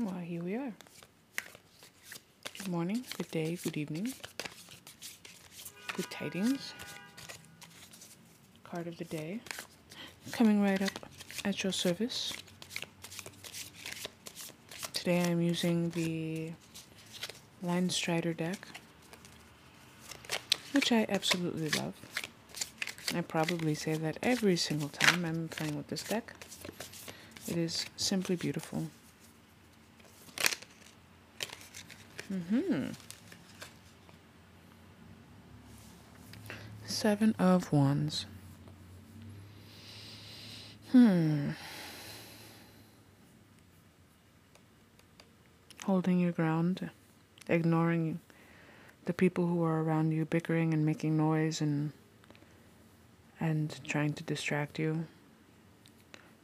Well, here we are. Good morning, good day, good evening, good tidings. Card of the day, coming right up at your service. Today I'm using the Line Strider deck, which I absolutely love. I probably say that every single time I'm playing with this deck. It is simply beautiful. Mm-hmm. 7 of Wands. Holding your ground, ignoring the people who are around you, bickering and making noise and trying to distract you,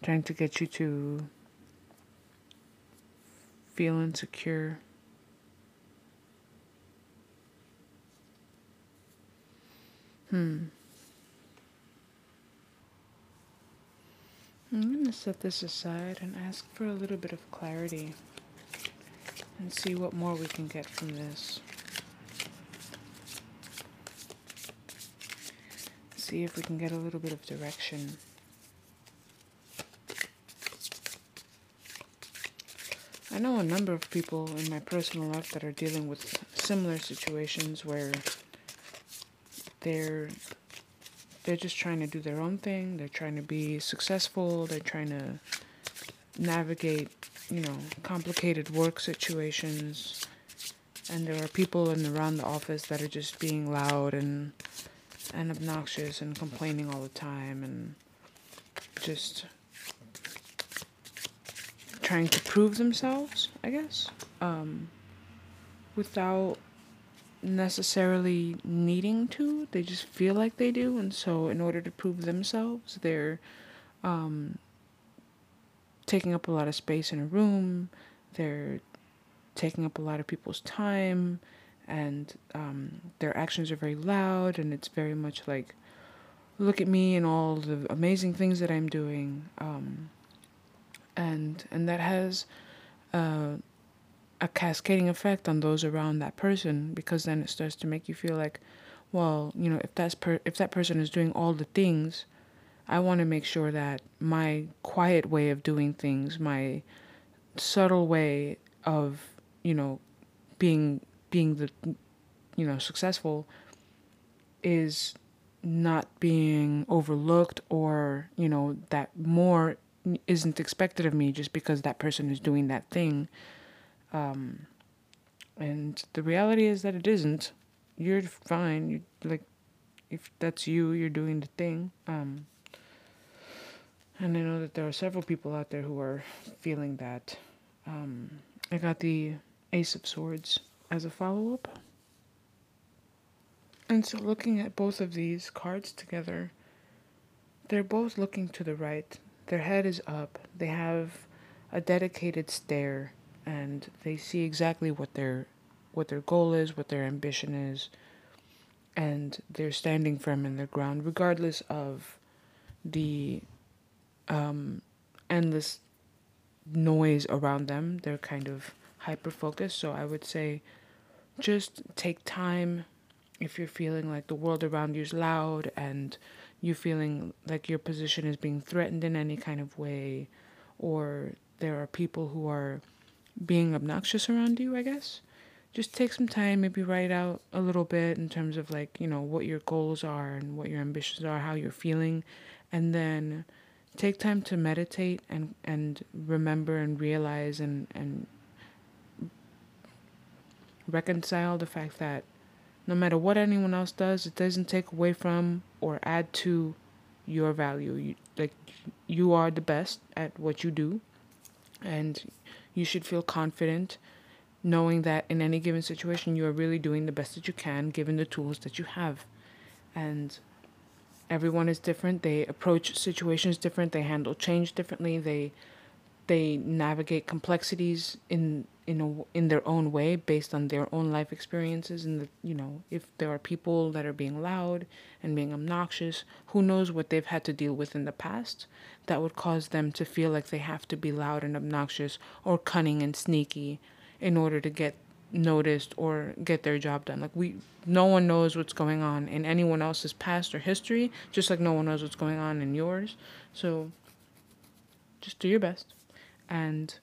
trying to get you to feel insecure. I'm going to set this aside and ask for a little bit of clarity and see what more we can get from this. See if we can get a little bit of direction. I know a number of people in my personal life that are dealing with similar situations where they're just trying to do their own thing. They're trying to be successful. They're trying to navigate, complicated work situations. And there are people around the office that are just being loud and obnoxious and complaining all the time and just trying to prove themselves, I guess, without necessarily needing to. They just feel like they do, and so in order to prove themselves, they're taking up a lot of space in a room, they're taking up a lot of people's time, and their actions are very loud, and it's very much like, look at me and all the amazing things that I'm doing, and that has a cascading effect on those around that person, because then it starts to make you feel like, well, if that person is doing all the things, I want to make sure that my quiet way of doing things, my subtle way of, being successful, is not being overlooked, or, that more isn't expected of me just because that person is doing that thing. And the reality is that it isn't. You're fine. If that's you, you're doing the thing. And I know that there are several people out there who are feeling that. I got the Ace of Swords as a follow-up. And so looking at both of these cards together, they're both looking to the right. Their head is up. They have a dedicated stare, and they see exactly what their goal is, what their ambition is, and they're standing firm in their ground, regardless of the endless noise around them. They're kind of hyper-focused, so I would say just take time. If you're feeling like the world around you is loud, and you're feeling like your position is being threatened in any kind of way, or there are people who are being obnoxious around you, I guess, just take some time, maybe write out a little bit in terms of what your goals are and what your ambitions are, how you're feeling, and then take time to meditate and remember and realize and reconcile the fact that no matter what anyone else does, it doesn't take away from or add to your value. You are the best at what you do, and you should feel confident knowing that in any given situation, you are really doing the best that you can, given the tools that you have. And everyone is different. They approach situations different. They handle change differently. They They navigate complexities in their own way based on their own life experiences. And, you know, if there are people that are being loud and being obnoxious, who knows what they've had to deal with in the past that would cause them to feel like they have to be loud and obnoxious or cunning and sneaky in order to get noticed or get their job done. Like, no one knows what's going on in anyone else's past or history, just like no one knows what's going on in yours. So just do your best. And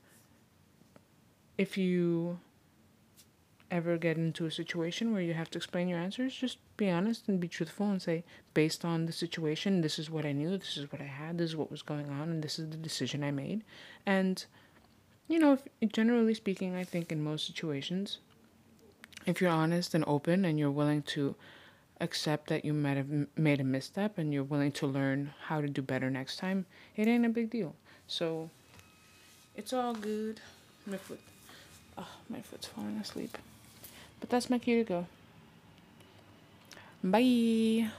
if you ever get into a situation where you have to explain your answers, just be honest and be truthful and say, based on the situation, this is what I knew, this is what I had, this is what was going on, and this is the decision I made. And, you know, generally speaking, I think in most situations, if you're honest and open and you're willing to accept that you might have made a misstep and you're willing to learn how to do better next time, it ain't a big deal. So it's all good. My foot. Oh, my foot's falling asleep. But that's my cue to go. Bye.